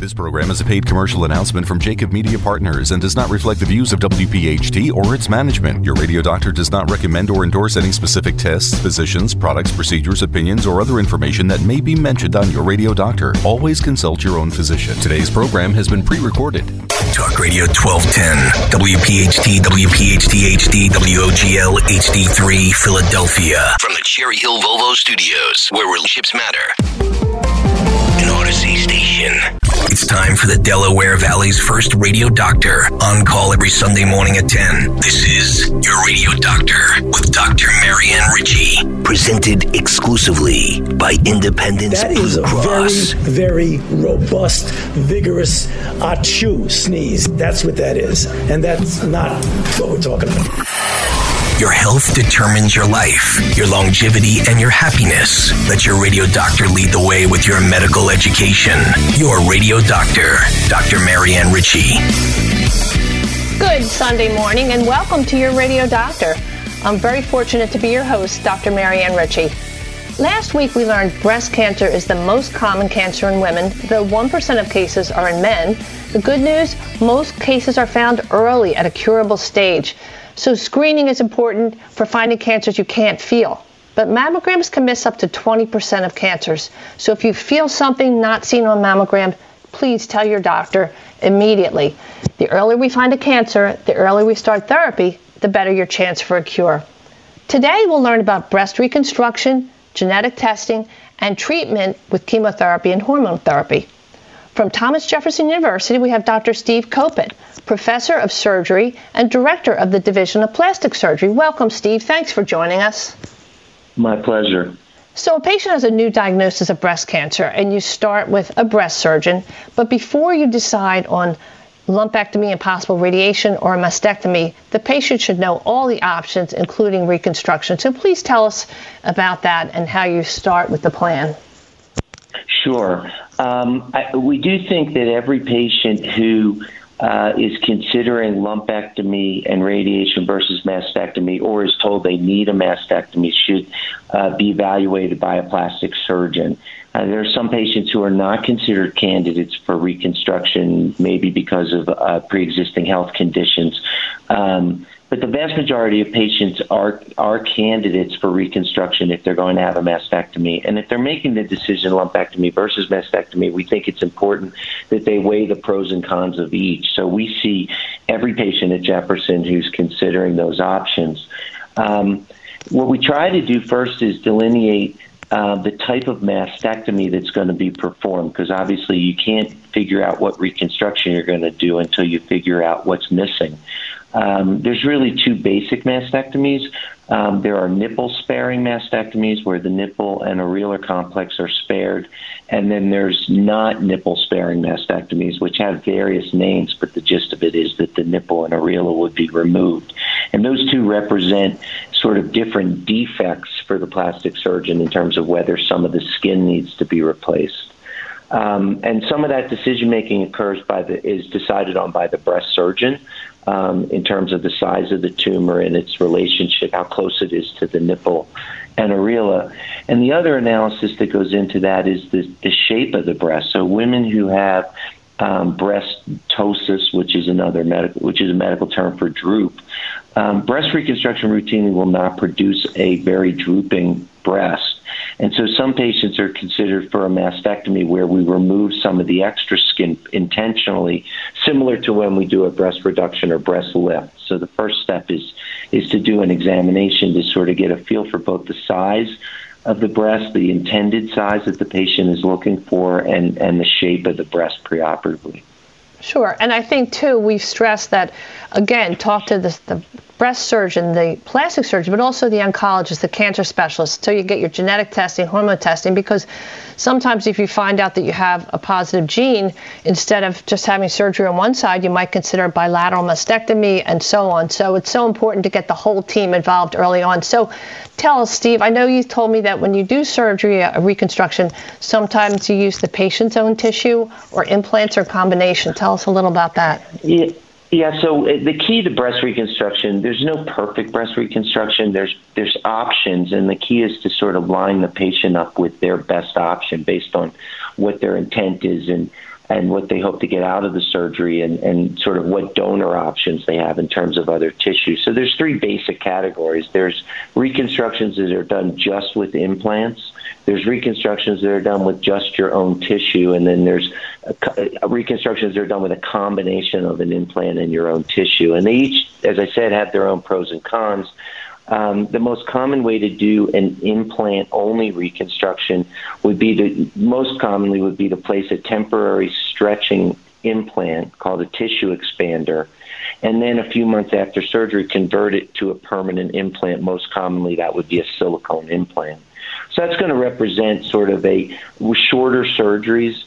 This program is a paid commercial announcement from Jacob Media Partners and does not reflect the views of WPHT or its management. Your radio doctor does not recommend or endorse any specific tests, physicians, products, procedures, opinions, or other information that may be mentioned on your radio doctor. Always consult your own physician. Today's program has been pre-recorded. Talk Radio 1210, WPHT, WPHT HD, WOGL HD3, Philadelphia. From the Cherry Hill Volvo Studios, where relationships matter. An Odyssey station. It's time for the Delaware Valley's first radio doctor, on call every Sunday morning at 10. This is Your Radio Doctor with Dr. Marianne Ritchie, presented exclusively by Independence Blue Cross. That is a very, very robust, vigorous achoo sneeze. That's what that is. And that's not what we're talking about. Your health determines your life, your longevity, and your happiness. Let your radio doctor lead the way with your medical education. Your radio doctor, Dr. Marianne Ritchie. Good Sunday morning, and welcome to Your Radio Doctor. I'm very fortunate to be your host, Dr. Marianne Ritchie. Last week, we learned breast cancer is the most common cancer in women, though 1% of cases are in men. The good news, most cases are found early at a curable stage. So screening is important for finding cancers you can't feel. But mammograms can miss up to 20% of cancers. So if you feel something not seen on mammogram, please tell your doctor immediately. The earlier we find a cancer, the earlier we start therapy, the better your chance for a cure. Today we'll learn about breast reconstruction, genetic testing, and treatment with chemotherapy and hormone therapy. From Thomas Jefferson University, we have Dr. Steve Copit, Professor of Surgery and Director of the Division of Plastic Surgery. Welcome, Steve. Thanks for joining us. My pleasure. So a patient has a new diagnosis of breast cancer, and you start with a breast surgeon. But before you decide on lumpectomy and possible radiation or a mastectomy, the patient should know all the options, including reconstruction. So please tell us about that and how you start with the plan. Sure. We do think that every patient who is considering lumpectomy and radiation versus mastectomy, or is told they need a mastectomy, should be evaluated by a plastic surgeon. There are some patients who are not considered candidates for reconstruction, maybe because of pre-existing health conditions. But the vast majority of patients are candidates for reconstruction if they're going to have a mastectomy. And if they're making the decision lumpectomy versus mastectomy, we think it's important that they weigh the pros and cons of each. So we see every patient at Jefferson who's considering those options. What we try to do first is delineate the type of mastectomy that's going to be performed, because obviously you can't figure out what reconstruction you're going to do until you figure out what's missing. There's really two basic mastectomies. There are nipple-sparing mastectomies, where the nipple and areolar complex are spared, and then there's not nipple-sparing mastectomies, which have various names, but the gist of it is that the nipple and areola would be removed. And those two represent sort of different defects for the plastic surgeon in terms of whether some of the skin needs to be replaced. And some of that decision-making occurs is decided on by the breast surgeon, in terms of the size of the tumor and its relationship, how close it is to the nipple and areola. And the other analysis that goes into that is the shape of the breast. So women who have breast ptosis, which is a medical term for droop, breast reconstruction routinely will not produce a very drooping breast. And so some patients are considered for a mastectomy where we remove some of the extra skin intentionally, similar to when we do a breast reduction or breast lift. So the first step is to do an examination to sort of get a feel for both the size of the breast, the intended size that the patient is looking for, and the shape of the breast preoperatively. Sure. And I think, too, we've stressed that, again, talk to the breast surgeon, the plastic surgeon, but also the oncologist, the cancer specialist, so you get your genetic testing, hormone testing, because sometimes if you find out that you have a positive gene, instead of just having surgery on one side, you might consider bilateral mastectomy and so on. So it's so important to get the whole team involved early on. So tell us, Steve, I know you told me that when you do surgery, a reconstruction, sometimes you use the patient's own tissue or implants or combination. Tell us a little about that. Yeah, so the key to breast reconstruction, there's no perfect breast reconstruction. There's options, and the key is to sort of line the patient up with their best option based on what their intent is. And and what they hope to get out of the surgery, and sort of what donor options they have in terms of other tissue. So there's three basic categories. There's reconstructions that are done just with implants. There's reconstructions that are done with just your own tissue. And then there's reconstructions that are done with a combination of an implant and your own tissue. And they each, as I said, have their own pros and cons. The most common way to do an implant-only reconstruction would be to place a temporary stretching implant called a tissue expander, and then a few months after surgery convert it to a permanent implant. Most commonly, that would be a silicone implant. So that's going to represent sort of a shorter surgeries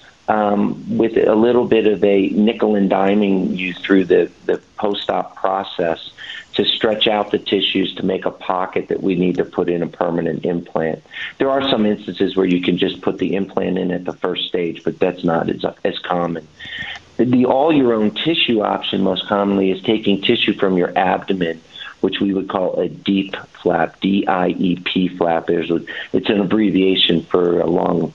with a little bit of a nickel and diming you through the post-op process to stretch out the tissues to make a pocket that we need to put in a permanent implant. There are some instances where you can just put the implant in at the first stage, but that's not as common. The all-your-own tissue option most commonly is taking tissue from your abdomen, which we would call a DIEP flap, D-I-E-P flap. It's an abbreviation for a long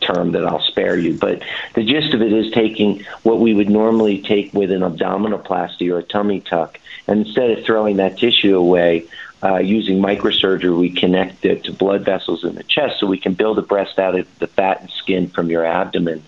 term that I'll spare you, but the gist of it is taking what we would normally take with an abdominoplasty or a tummy tuck, and instead of throwing that tissue away, using microsurgery, we connect it to blood vessels in the chest so we can build a breast out of the fat and skin from your abdomen.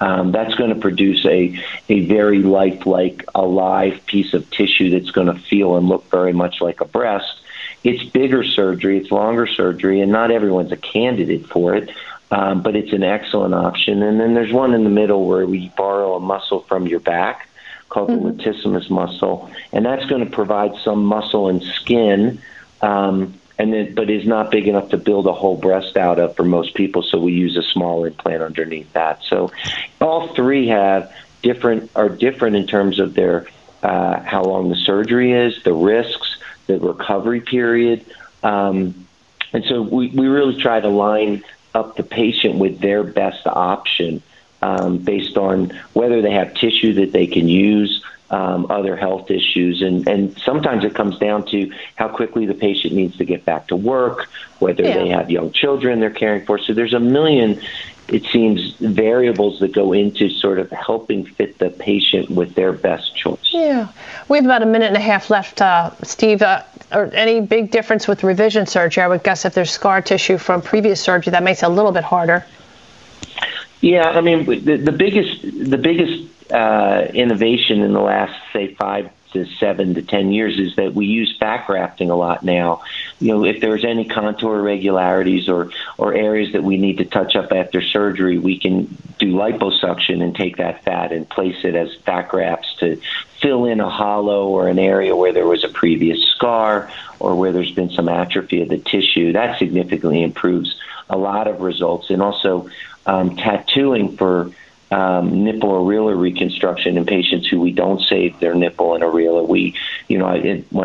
That's going to produce a very lifelike, alive piece of tissue that's going to feel and look very much like a breast. It's bigger surgery, it's longer surgery, and not everyone's a candidate for it. But it's an excellent option. And then there's one in the middle where we borrow a muscle from your back called the latissimus muscle, and that's going to provide some muscle and skin, but is not big enough to build a whole breast out of for most people, so we use a small implant underneath that. So all three are different in terms of their how long the surgery is, the risks, the recovery period. And so we really try to line up the patient with their best option based on whether they have tissue that they can use, other health issues. And sometimes it comes down to how quickly the patient needs to get back to work, whether they have young children they're caring for. So there's a million, it seems, variables that go into sort of helping fit the patient with their best choice. Yeah. We have about a minute and a half left, Steve. Or any big difference with revision surgery? I would guess if there's scar tissue from previous surgery, that makes it a little bit harder. Yeah, I mean, the biggest innovation in the last, say, 5 to 7 to 10 years is that we use back grafting a lot now. You know, if there's any contour irregularities or areas that we need to touch up after surgery, we can do liposuction and take that fat and place it as back grafts to fill in a hollow or an area where there was a previous scar or where there's been some atrophy of the tissue. That significantly improves a lot of results. And also tattooing for nipple areolar reconstruction in patients who we don't save their nipple and areola. When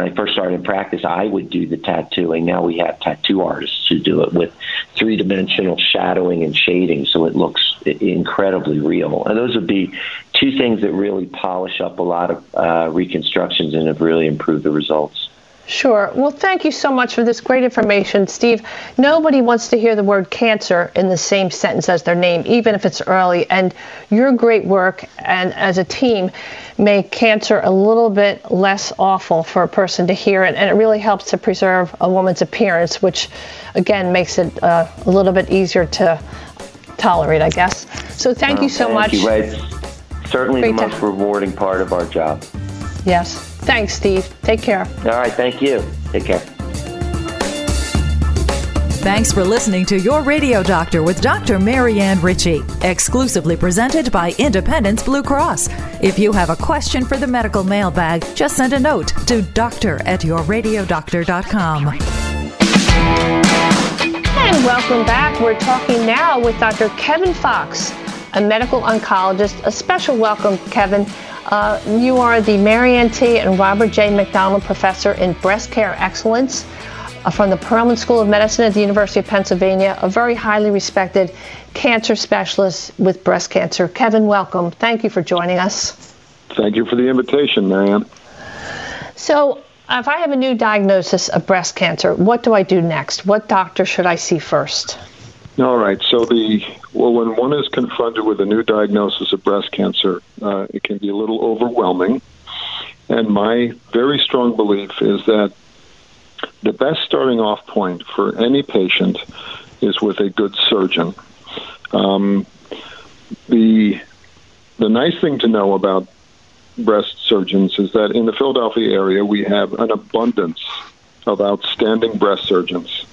I first started in practice, I would do the tattooing. Now we have tattoo artists who do it with three-dimensional shadowing and shading, so it looks incredibly real. And those would be two things that really polish up a lot of reconstructions and have really improved the results. Sure. Well, thank you so much for this great information, Steve. Nobody wants to hear the word cancer in the same sentence as their name, even if it's early. And your great work and as a team make cancer a little bit less awful for a person to hear it. And it really helps to preserve a woman's appearance, which, again, makes it a little bit easier to tolerate, I guess. So thank you so much. You, it's certainly great the most rewarding part of our job. Yes. Thanks, Steve. Take care. All right. Thank you. Take care. Thanks for listening to Your Radio Doctor with Dr. Marianne Ritchie, exclusively presented by Independence Blue Cross. If you have a question for the medical mailbag, just send a note to doctor@yourradiodoctor.com. And welcome back. We're talking now with Dr. Kevin Fox, a medical oncologist. A special welcome, Kevin. You are the Marianne T. and Robert J. McDonald Professor in Breast Care Excellence from the Perelman School of Medicine at the University of Pennsylvania, a very highly respected cancer specialist with breast cancer. Kevin, welcome. Thank you for joining us. Thank you for the invitation, Marianne. So if I have a new diagnosis of breast cancer, what do I do next? What doctor should I see first? All right. So when one is confronted with a new diagnosis of breast cancer, it can be a little overwhelming. And my very strong belief is that the best starting off point for any patient is with a good surgeon. The nice thing to know about breast surgeons is that in the Philadelphia area, we have an abundance of outstanding breast surgeons.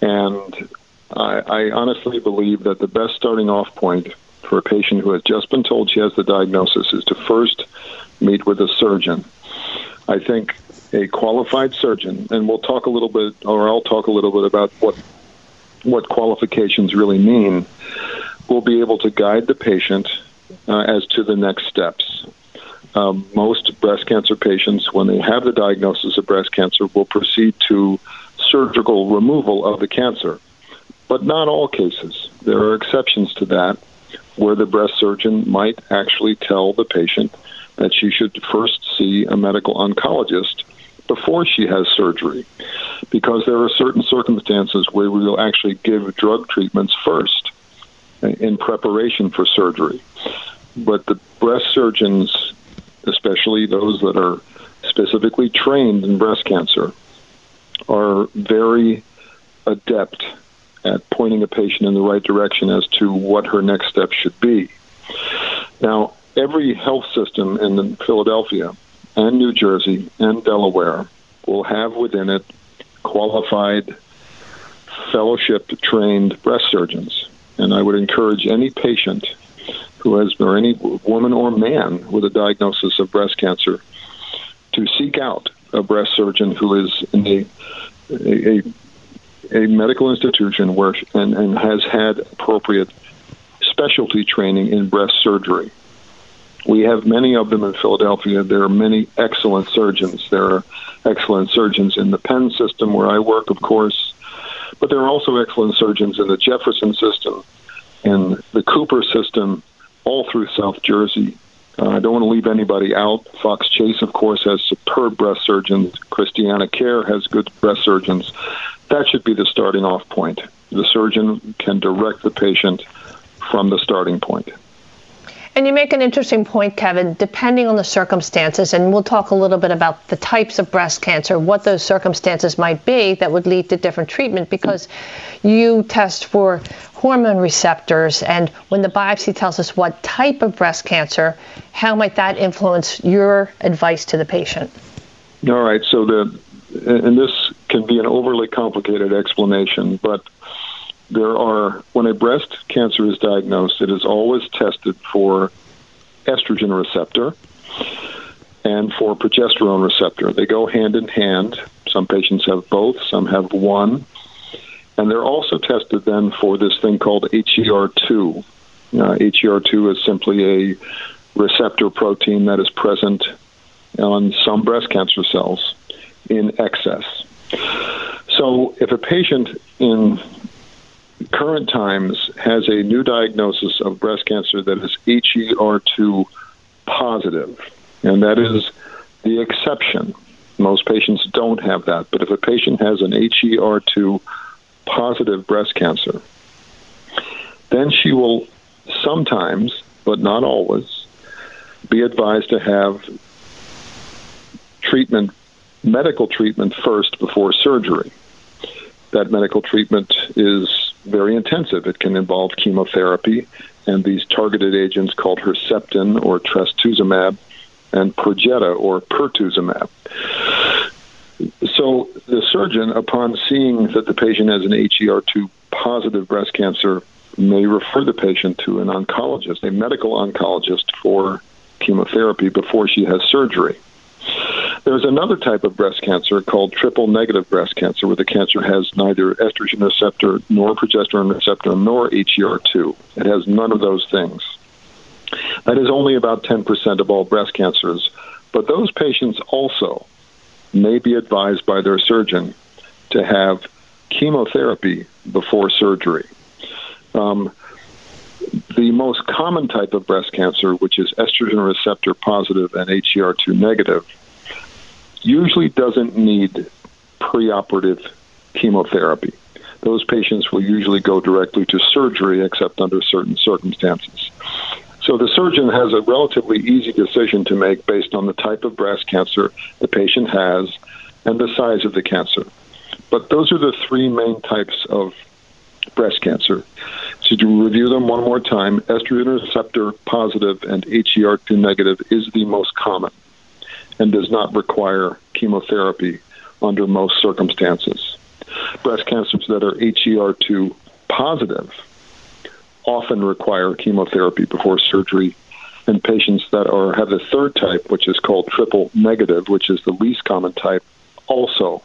And I honestly believe that the best starting off point for a patient who has just been told she has the diagnosis is to first meet with a surgeon. I think a qualified surgeon, and we'll talk a little bit, or I'll talk a little bit about what qualifications really mean, will be able to guide the patient as to the next steps. Most breast cancer patients, when they have the diagnosis of breast cancer, will proceed to surgical removal of the cancer. But not all cases. There are exceptions to that, where the breast surgeon might actually tell the patient that she should first see a medical oncologist before she has surgery, because there are certain circumstances where we will actually give drug treatments first in preparation for surgery. But the breast surgeons, especially those that are specifically trained in breast cancer, are very adept at pointing a patient in the right direction as to what her next step should be. Now, every health system in Philadelphia and New Jersey and Delaware will have within it qualified, fellowship-trained breast surgeons. And I would encourage any patient who has, or any woman or man with a diagnosis of breast cancer, to seek out a breast surgeon who is in a medical institution where and has had appropriate specialty training in breast surgery. We have many of them in Philadelphia. There are many excellent surgeons. There are excellent surgeons in the Penn system where I work, of course, but there are also excellent surgeons in the Jefferson system and the Cooper system all through South Jersey. I don't want to leave anybody out. Fox Chase, of course, has superb breast surgeons. Christiana Care has good breast surgeons. That should be the starting off point. The surgeon can direct the patient from the starting point. And you make an interesting point, Kevin, depending on the circumstances, and we'll talk a little bit about the types of breast cancer, what those circumstances might be that would lead to different treatment, because you test for hormone receptors, and when the biopsy tells us what type of breast cancer, how might that influence your advice to the patient? All right, so and this can be an overly complicated explanation, but when a breast cancer is diagnosed, it is always tested for estrogen receptor and for progesterone receptor. They go hand in hand. Some patients have both, some have one. And they're also tested then for this thing called HER2. HER2 is simply a receptor protein that is present on some breast cancer cells in excess. So if a patient in current times has a new diagnosis of breast cancer that is HER2 positive, and that is the exception. Most patients don't have that, but if a patient has an HER2 positive breast cancer, then she will sometimes, but not always, be advised to have treatment, medical treatment first before surgery. That medical treatment is very intensive. It can involve chemotherapy and these targeted agents called Herceptin or Trastuzumab and Perjeta or Pertuzumab. So the surgeon, upon seeing that the patient has an HER2 positive breast cancer, may refer the patient to an oncologist, a medical oncologist, for chemotherapy before she has surgery. There's another type of breast cancer called triple-negative breast cancer, where the cancer has neither estrogen receptor nor progesterone receptor nor HER2. It has none of those things. That is only about 10% of all breast cancers, but those patients also may be advised by their surgeon to have chemotherapy before surgery. The most common type of breast cancer, which is estrogen receptor positive and HER2 negative, usually doesn't need preoperative chemotherapy. those patients will usually go directly to surgery, except under certain circumstances. So the surgeon has a relatively easy decision to make based on the type of breast cancer the patient has and the size of the cancer. But those are the three main types of breast cancer. So to review them one more time, estrogen receptor positive and HER2 negative is the most common and does not require chemotherapy under most circumstances. Breast cancers that are HER2 positive often require chemotherapy before surgery, and patients that have the third type, which is called triple negative, which is the least common type, also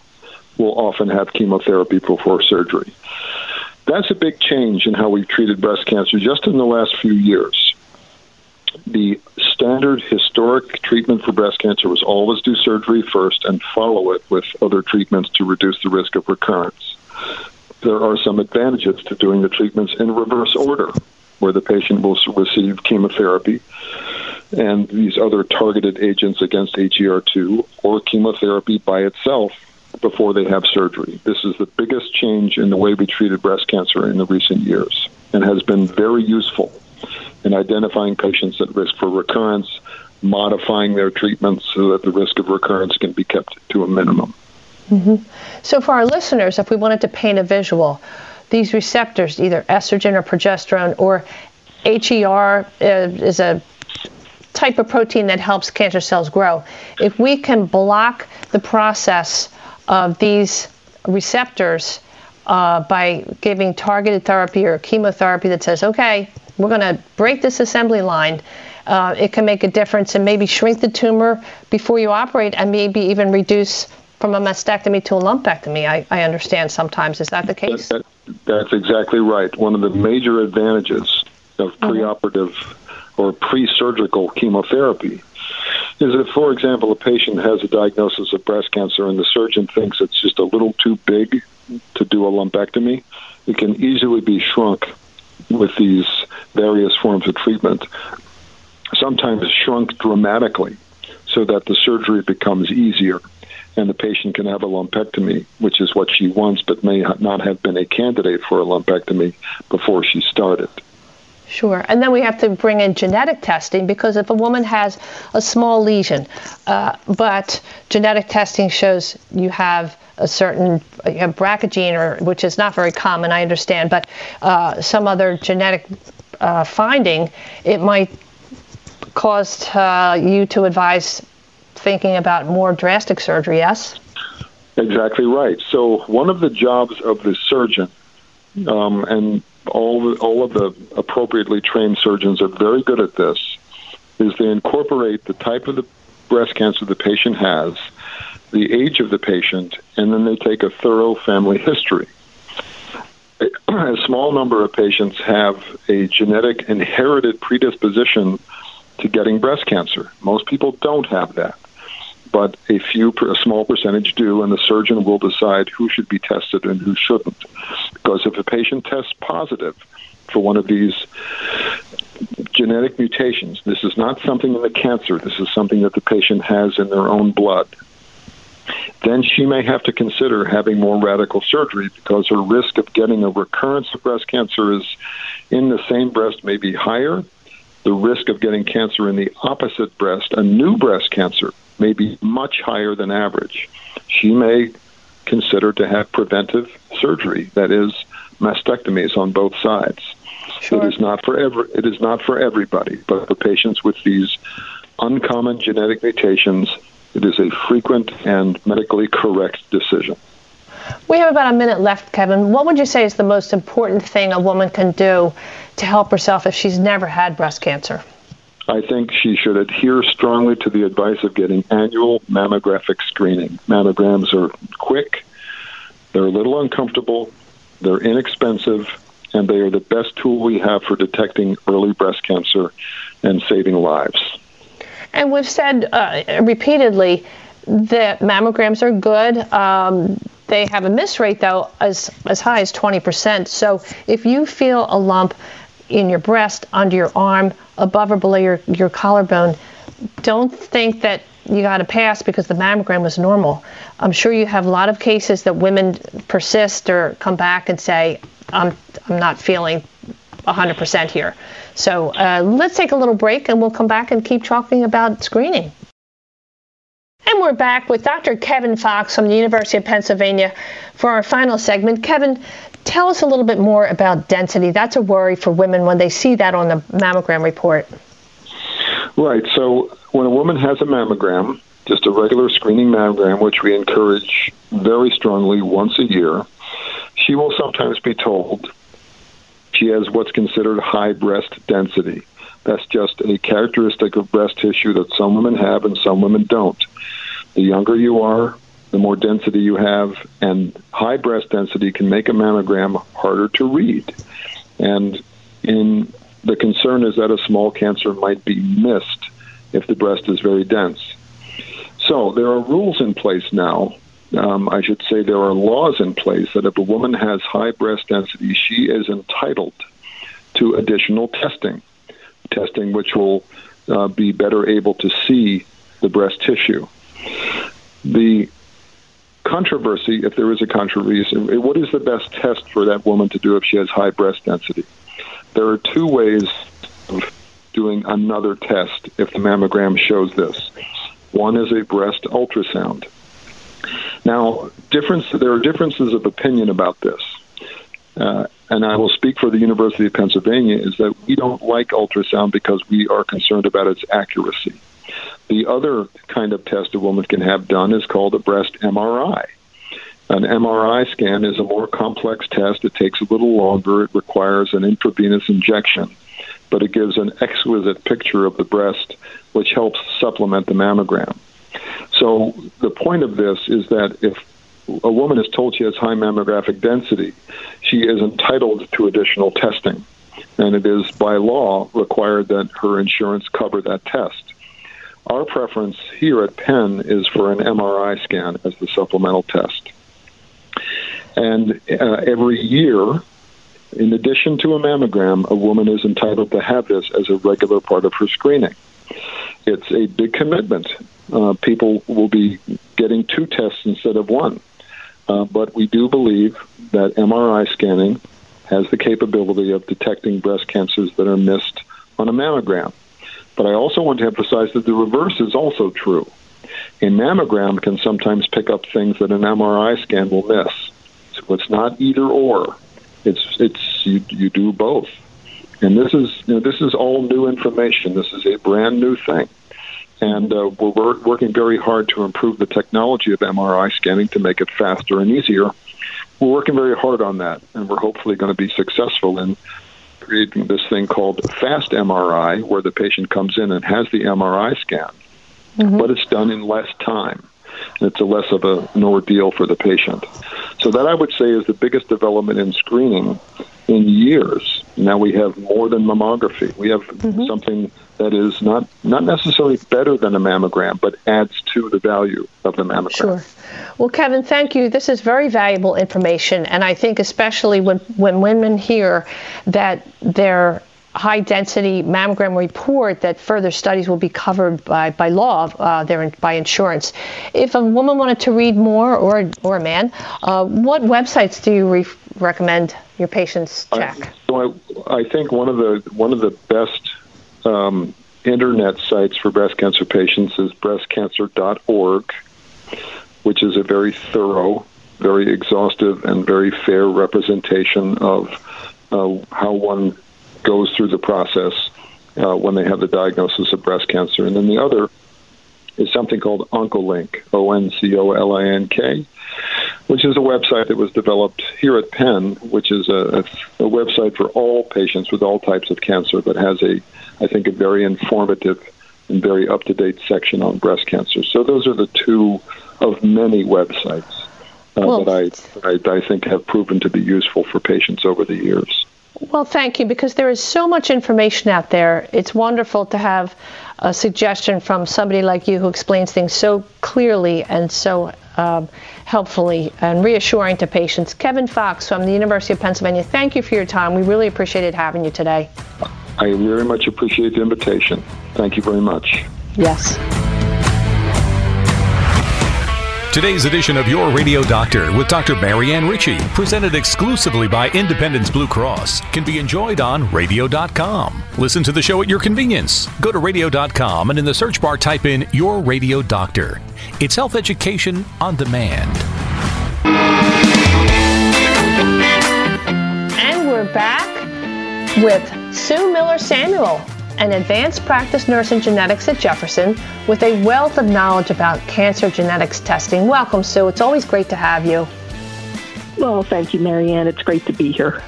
will often have chemotherapy before surgery. That's a big change in how we've treated breast cancer just in the last few years. The standard historic treatment for breast cancer was always do surgery first and follow it with other treatments to reduce the risk of recurrence. There are some advantages to doing the treatments in reverse order, where the patient will receive chemotherapy and these other targeted agents against HER2 or chemotherapy by itself before they have surgery. This is the biggest change in the way we treated breast cancer in the recent years and has been very useful in identifying patients at risk for recurrence, modifying their treatments so that the risk of recurrence can be kept to a minimum. Mm-hmm. So for our listeners, if we wanted to paint a visual, these receptors, either estrogen or progesterone, or HER is a type of protein that helps cancer cells grow. If we can block the process of these receptors by giving targeted therapy or chemotherapy that says, okay, we're going to break this assembly line, it can make a difference and maybe shrink the tumor before you operate and maybe even reduce from a mastectomy to a lumpectomy, I understand sometimes. Is that the case? That's exactly right. One of the major advantages of preoperative or pre-surgical chemotherapy is that, for example, a patient has a diagnosis of breast cancer and the surgeon thinks it's just a little too big to do a lumpectomy. It can easily be shrunk with these various forms of treatment, sometimes shrunk dramatically so that the surgery becomes easier. And the patient can have a lumpectomy, which is what she wants, but may not have been a candidate for a lumpectomy before she started. Sure. And then we have to bring in genetic testing, because if a woman has a small lesion, but genetic testing shows you have a certain BRCA gene, which is not very common, I understand, but some other genetic finding, it might cause you to advise thinking about more drastic surgery, yes? Exactly right. So one of the jobs of the surgeon, and all of the appropriately trained surgeons are very good at this, is they incorporate the type of the breast cancer the patient has, the age of the patient, and then they take a thorough family history. A small number of patients have a genetic inherited predisposition to getting breast cancer. Most people don't have that, but a small percentage do, and the surgeon will decide who should be tested and who shouldn't. Because if a patient tests positive for one of these genetic mutations, this is not something in the cancer, this is something that the patient has in their own blood, then she may have to consider having more radical surgery, because her risk of getting a recurrence of breast cancer is in the same breast may be higher. The risk of getting cancer in the opposite breast, a new breast cancer, may be much higher than average. She may consider to have preventive surgery, that is, mastectomies on both sides. Sure. It is not for everybody, but for patients with these uncommon genetic mutations, it is a frequent and medically correct decision. We have about a minute left, Kevin. What would you say is the most important thing a woman can do to help herself if she's never had breast cancer? I think she should adhere strongly to the advice of getting annual mammographic screening. Mammograms are quick, they're a little uncomfortable, they're inexpensive, and they are the best tool we have for detecting early breast cancer and saving lives. And we've said repeatedly that mammograms are good. They have a miss rate, though, as high as 20%. So if you feel a lump in your breast, under your arm, above or below your collarbone, don't think that you got a pass because the mammogram was normal. I'm sure you have a lot of cases that women persist or come back and say, I'm not feeling 100% here. So let's take a little break and we'll come back and keep talking about screening. And we're back with Dr. Kevin Fox from the University of Pennsylvania for our final segment. Kevin, tell us a little bit more about density. That's a worry for women when they see that on the mammogram report. Right. So when a woman has a mammogram, just a regular screening mammogram, which we encourage very strongly once a year, she will sometimes be told she has what's considered high breast density. That's just a characteristic of breast tissue that some women have and some women don't. The younger you are, the more density you have, and high breast density can make a mammogram harder to read. And the concern is that a small cancer might be missed if the breast is very dense. So there are rules in place now. I should say there are laws in place that if a woman has high breast density, she is entitled to additional testing which will be better able to see the breast tissue. The controversy, if there is a controversy, what is the best test for that woman to do if she has high breast density? There are two ways of doing another test if the mammogram shows this. One is a breast ultrasound. Now, there are differences of opinion about this. And I will speak for the University of Pennsylvania, is that we don't like ultrasound because we are concerned about its accuracy. The other kind of test a woman can have done is called a breast MRI. An MRI scan is a more complex test. It takes a little longer. It requires an intravenous injection, but it gives an exquisite picture of the breast, which helps supplement the mammogram. So the point of this is that if a woman is told she has high mammographic density, she is entitled to additional testing, and it is by law required that her insurance cover that test. Our preference here at Penn is for an MRI scan as the supplemental test. And every year, in addition to a mammogram, a woman is entitled to have this as a regular part of her screening. It's a big commitment. People will be getting two tests instead of one. But we do believe that MRI scanning has the capability of detecting breast cancers that are missed on a mammogram. But I also want to emphasize that the reverse is also true. A mammogram can sometimes pick up things that an MRI scan will miss. So it's not either or. You do both. And this is all new information. This is a brand new thing. And we're working very hard to improve the technology of MRI scanning to make it faster and easier. We're working very hard on that, and we're hopefully going to be successful in creating this thing called fast MRI, where the patient comes in and has the MRI scan, but it's done in less time. It's less of an ordeal for the patient. So that, I would say, is the biggest development in screening in years. Now we have more than mammography. We have something that is not necessarily better than a mammogram, but adds to the value of the mammogram. Sure. Well, Kevin, thank you. This is very valuable information. And I think especially when women hear that they're high-density mammogram report that further studies will be covered by law, by insurance. If a woman wanted to read more, or a man, what websites do you recommend your patients check? I think one of the best internet sites for breast cancer patients is breastcancer.org, which is a very thorough, very exhaustive, and very fair representation of how one goes through the process when they have the diagnosis of breast cancer. And then the other is something called Oncolink, Oncolink, which is a website that was developed here at Penn, which is a website for all patients with all types of cancer, but has a very informative and very up-to-date section on breast cancer. So those are the two of many websites that I think have proven to be useful for patients over the years. Well, thank you, because there is so much information out there. It's wonderful to have a suggestion from somebody like you who explains things so clearly and so helpfully and reassuring to patients. Kevin Fox from the University of Pennsylvania, thank you for your time. We really appreciated having you today. I very much appreciate the invitation. Thank you very much. Yes. Today's edition of Your Radio Doctor with Dr. Marianne Ritchie, presented exclusively by Independence Blue Cross, can be enjoyed on Radio.com. Listen to the show at your convenience. Go to Radio.com and in the search bar type in Your Radio Doctor. It's health education on demand. And we're back with Sue Miller-Samuel, an advanced practice nurse in genetics at Jefferson with a wealth of knowledge about cancer genetics testing. Welcome, Sue. It's always great to have you. Well, thank you, Marianne. It's great to be here.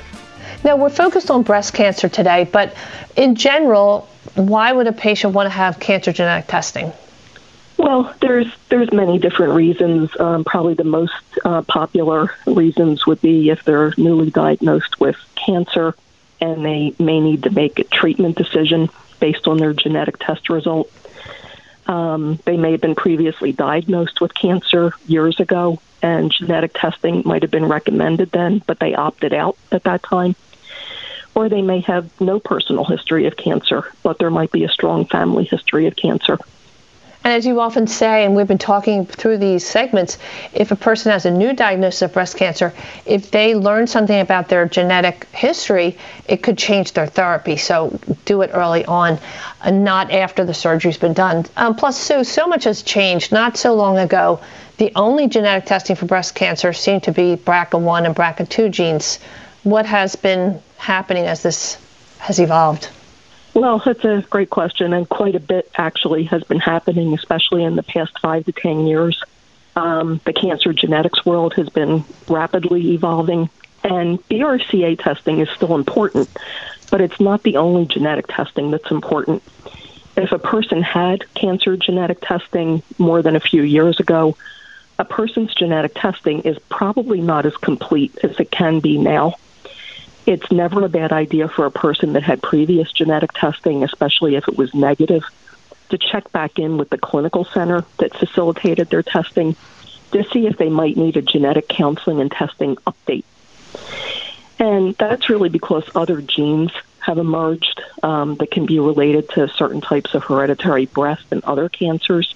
Now, we're focused on breast cancer today, but in general, why would a patient want to have cancer genetic testing? Well, there's many different reasons. Probably the most popular reasons would be if they're newly diagnosed with cancer and they may need to make a treatment decision based on their genetic test result. They may have been previously diagnosed with cancer years ago, and genetic testing might have been recommended then, but they opted out at that time. Or they may have no personal history of cancer, but there might be a strong family history of cancer. And as you often say, and we've been talking through these segments, if a person has a new diagnosis of breast cancer, if they learn something about their genetic history, it could change their therapy. So do it early on, not after the surgery's been done. Plus, Sue, so much has changed. Not so long ago, the only genetic testing for breast cancer seemed to be BRCA1 and BRCA2 genes. What has been happening as this has evolved? Well, that's a great question, and quite a bit actually has been happening, especially in the past 5 to 10 years. The cancer genetics world has been rapidly evolving, and BRCA testing is still important, but it's not the only genetic testing that's important. If a person had cancer genetic testing more than a few years ago, a person's genetic testing is probably not as complete as it can be now. It's never a bad idea for a person that had previous genetic testing, especially if it was negative, to check back in with the clinical center that facilitated their testing to see if they might need a genetic counseling and testing update. And that's really because other genes have emerged that can be related to certain types of hereditary breast and other cancers.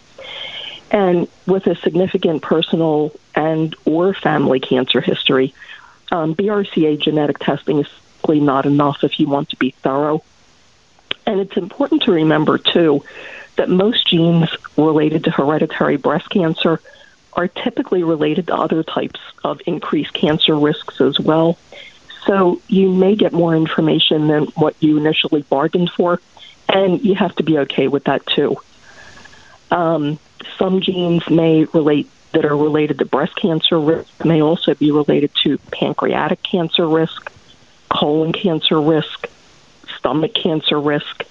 And with a significant personal and or family cancer history, BRCA genetic testing is simply not enough if you want to be thorough. And it's important to remember, too, that most genes related to hereditary breast cancer are typically related to other types of increased cancer risks as well. So you may get more information than what you initially bargained for, and you have to be okay with that, too. Some genes may relate that are related to breast cancer risk may also be related to pancreatic cancer risk, colon cancer risk, stomach cancer risk,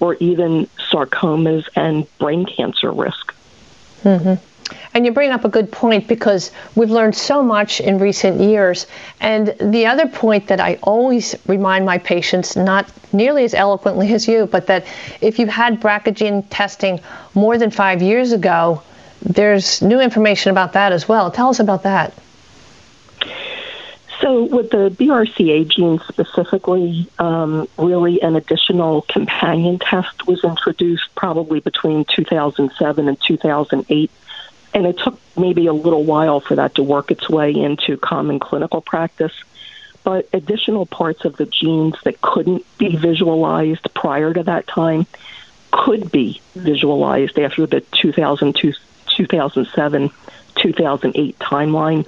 or even sarcomas and brain cancer risk. Mm-hmm. And you bring up a good point because we've learned so much in recent years. And the other point that I always remind my patients, not nearly as eloquently as you, but that if you had BRCA gene testing more than 5 years ago, there's new information about that as well. Tell us about that. So with the BRCA gene specifically, really an additional companion test was introduced probably between 2007 and 2008. And it took maybe a little while for that to work its way into common clinical practice. But additional parts of the genes that couldn't be visualized prior to that time could be visualized after the 2002 2007, 2008 timeline.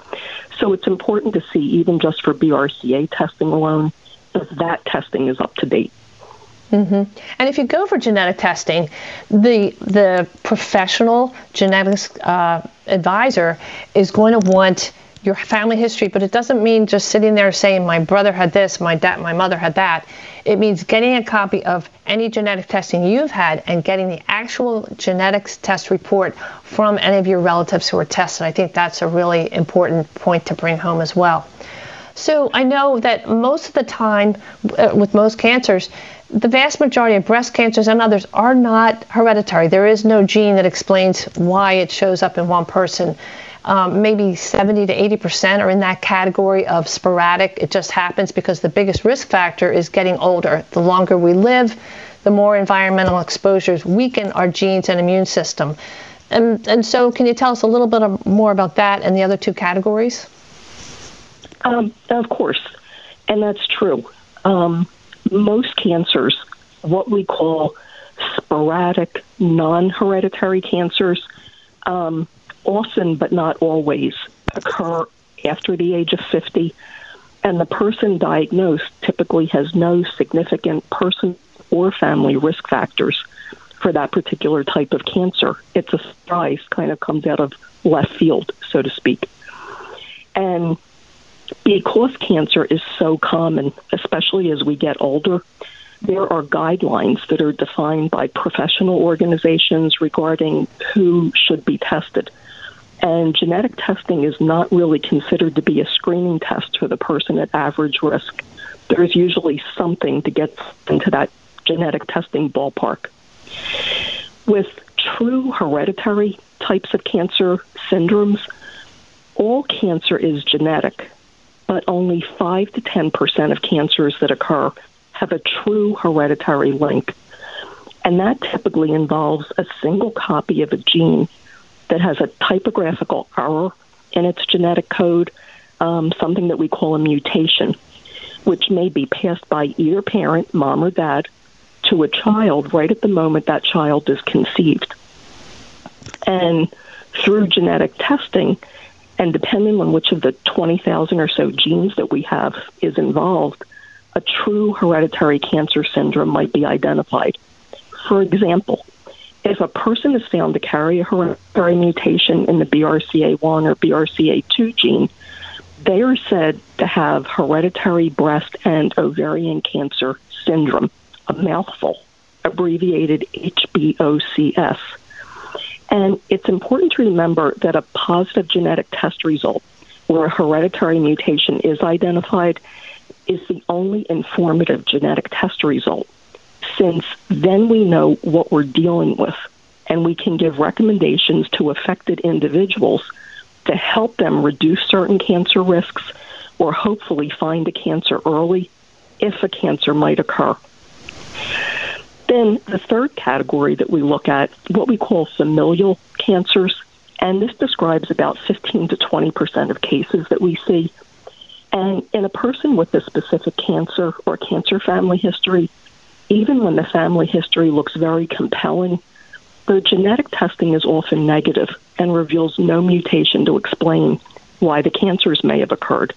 So it's important to see, even just for BRCA testing alone, if that testing is up to date. Mm-hmm. And if you go for genetic testing, the professional genetics advisor is going to want your family history, but it doesn't mean just sitting there saying, my brother had this, my mother had that. It means getting a copy of any genetic testing you've had and getting the actual genetics test report from any of your relatives who were tested. I think that's a really important point to bring home as well. So I know that most of the time with most cancers, the vast majority of breast cancers and others are not hereditary. There is no gene that explains why it shows up in one person. Maybe 70 to 80% are in that category of sporadic. It just happens because the biggest risk factor is getting older. The longer we live, the more environmental exposures weaken our genes and immune system. And so can you tell us a little bit more about that and the other two categories? Of course, and that's true. Most cancers, what we call sporadic, non-hereditary cancers, often but not always occur after the age of 50, and the person diagnosed typically has no significant person or family risk factors for that particular type of cancer. It's a surprise, kind of comes out of left field, so to speak. And because cancer is so common, especially as we get older, there are guidelines that are defined by professional organizations regarding who should be tested. And genetic testing is not really considered to be a screening test for the person at average risk. There's usually something to get into that genetic testing ballpark. With true hereditary types of cancer syndromes, all cancer is genetic, but only 5 to 10% of cancers that occur have a true hereditary link. And that typically involves a single copy of a gene that has a typographical error in its genetic code, something that we call a mutation, which may be passed by either parent, mom or dad, to a child right at the moment that child is conceived. And through genetic testing, and depending on which of the 20,000 or so genes that we have is involved, a true hereditary cancer syndrome might be identified. For example, if a person is found to carry a hereditary mutation in the BRCA1 or BRCA2 gene, they are said to have hereditary breast and ovarian cancer syndrome, a mouthful, abbreviated HBOCS. And it's important to remember that a positive genetic test result where a hereditary mutation is identified is the only informative genetic test result, since then we know what we're dealing with, and we can give recommendations to affected individuals to help them reduce certain cancer risks or hopefully find a cancer early if a cancer might occur. Then the third category that we look at, what we call familial cancers, and this describes about 15 to 20% of cases that we see. And in a person with a specific cancer or cancer family history, even when the family history looks very compelling, the genetic testing is often negative and reveals no mutation to explain why the cancers may have occurred.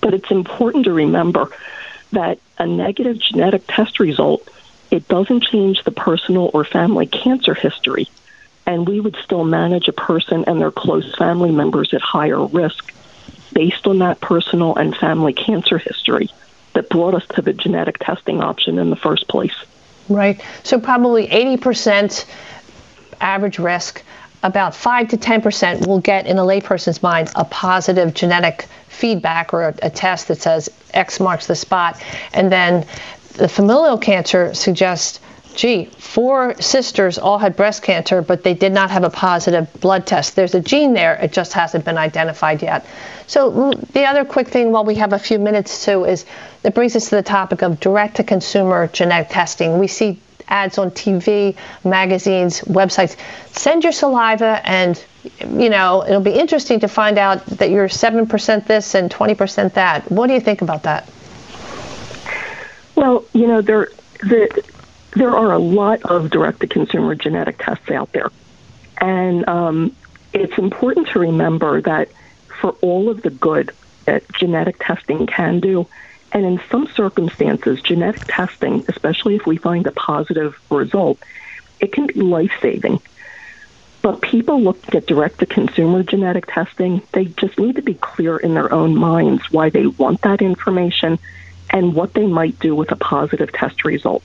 But it's important to remember that a negative genetic test result, it doesn't change the personal or family cancer history, and we would still manage a person and their close family members at higher risk based on that personal and family cancer history that brought us to the genetic testing option in the first place. Right. So probably 80% average risk, about 5 to 10% will get, in a layperson's mind, a positive genetic feedback or a test that says X marks the spot. And then the familial cancer suggests, gee, 4 sisters all had breast cancer, but they did not have a positive blood test. There's a gene there. It just hasn't been identified yet. So the other quick thing, while we have a few minutes, Sue, is that brings us to the topic of direct-to-consumer genetic testing. We see ads on TV, magazines, websites. Send your saliva and, you know, it'll be interesting to find out that you're 7% this and 20% that. What do you think about that? Well, you know, there are a lot of direct-to-consumer genetic tests out there. And it's important to remember that for all of the good that genetic testing can do, and in some circumstances, genetic testing, especially if we find a positive result, it can be life-saving. But people look at direct-to-consumer genetic testing. They just need to be clear in their own minds why they want that information and what they might do with a positive test result.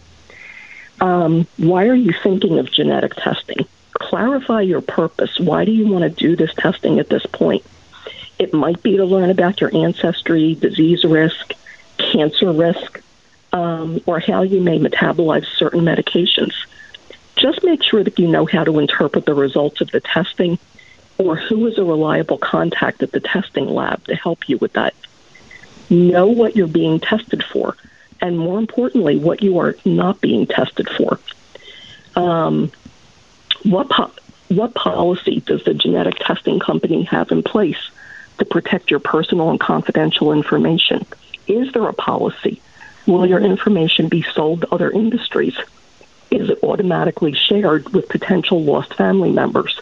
Why are you thinking of genetic testing? Clarify your purpose. Why do you want to do this testing at this point? It might be to learn about your ancestry, disease risk, cancer risk, or how you may metabolize certain medications. Just make sure that you know how to interpret the results of the testing or who is a reliable contact at the testing lab to help you with that. Know what you're being tested for, and more importantly, what you are not being tested for. What po- what policy does the genetic testing company have in place to protect your personal and confidential information? Is there a policy? Will your information be sold to other industries? Is it automatically shared with potential lost family members?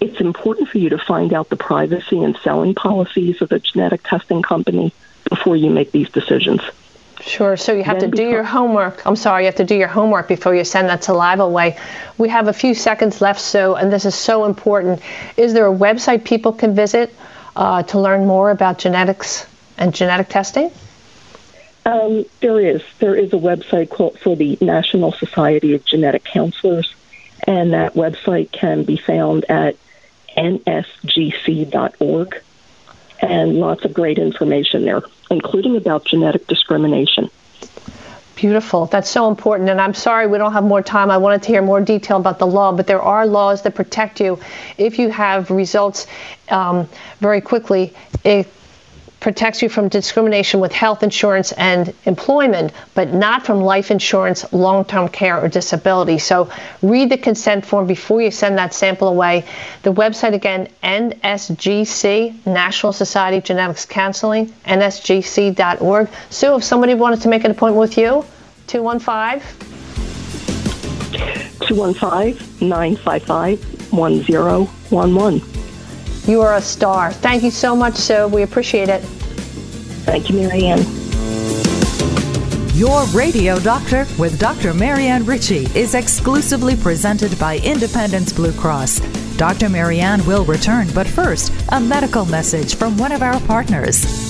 It's important for you to find out the privacy and selling policies of the genetic testing company before you make these decisions. Sure. So you have to do your homework. I'm sorry, you have to do your homework before you send that saliva away. We have a few seconds left, so, and this is so important. Is there a website people can visit to learn more about genetics and genetic testing? There is. There is a website called for the National Society of Genetic Counselors, and that website can be found at nsgc.org. And lots of great information there, including about genetic discrimination. Beautiful. That's so important. And I'm sorry we don't have more time. I wanted to hear more detail about the law, but there are laws that protect you. If you have results very quickly, it protects you from discrimination with health insurance and employment, but not from life insurance, long-term care, or disability. So read the consent form before you send that sample away. The website, again, NSGC, National Society of Genetics Counseling, nsgc.org. Sue, if somebody wanted to make an appointment with you, 215? 215-955-1011. You are a star. Thank you so much, Sue. We appreciate it. Thank you, Marianne. Your Radio Doctor with Dr. Marianne Ritchie is exclusively presented by Independence Blue Cross. Dr. Marianne will return, but first, a medical message from one of our partners.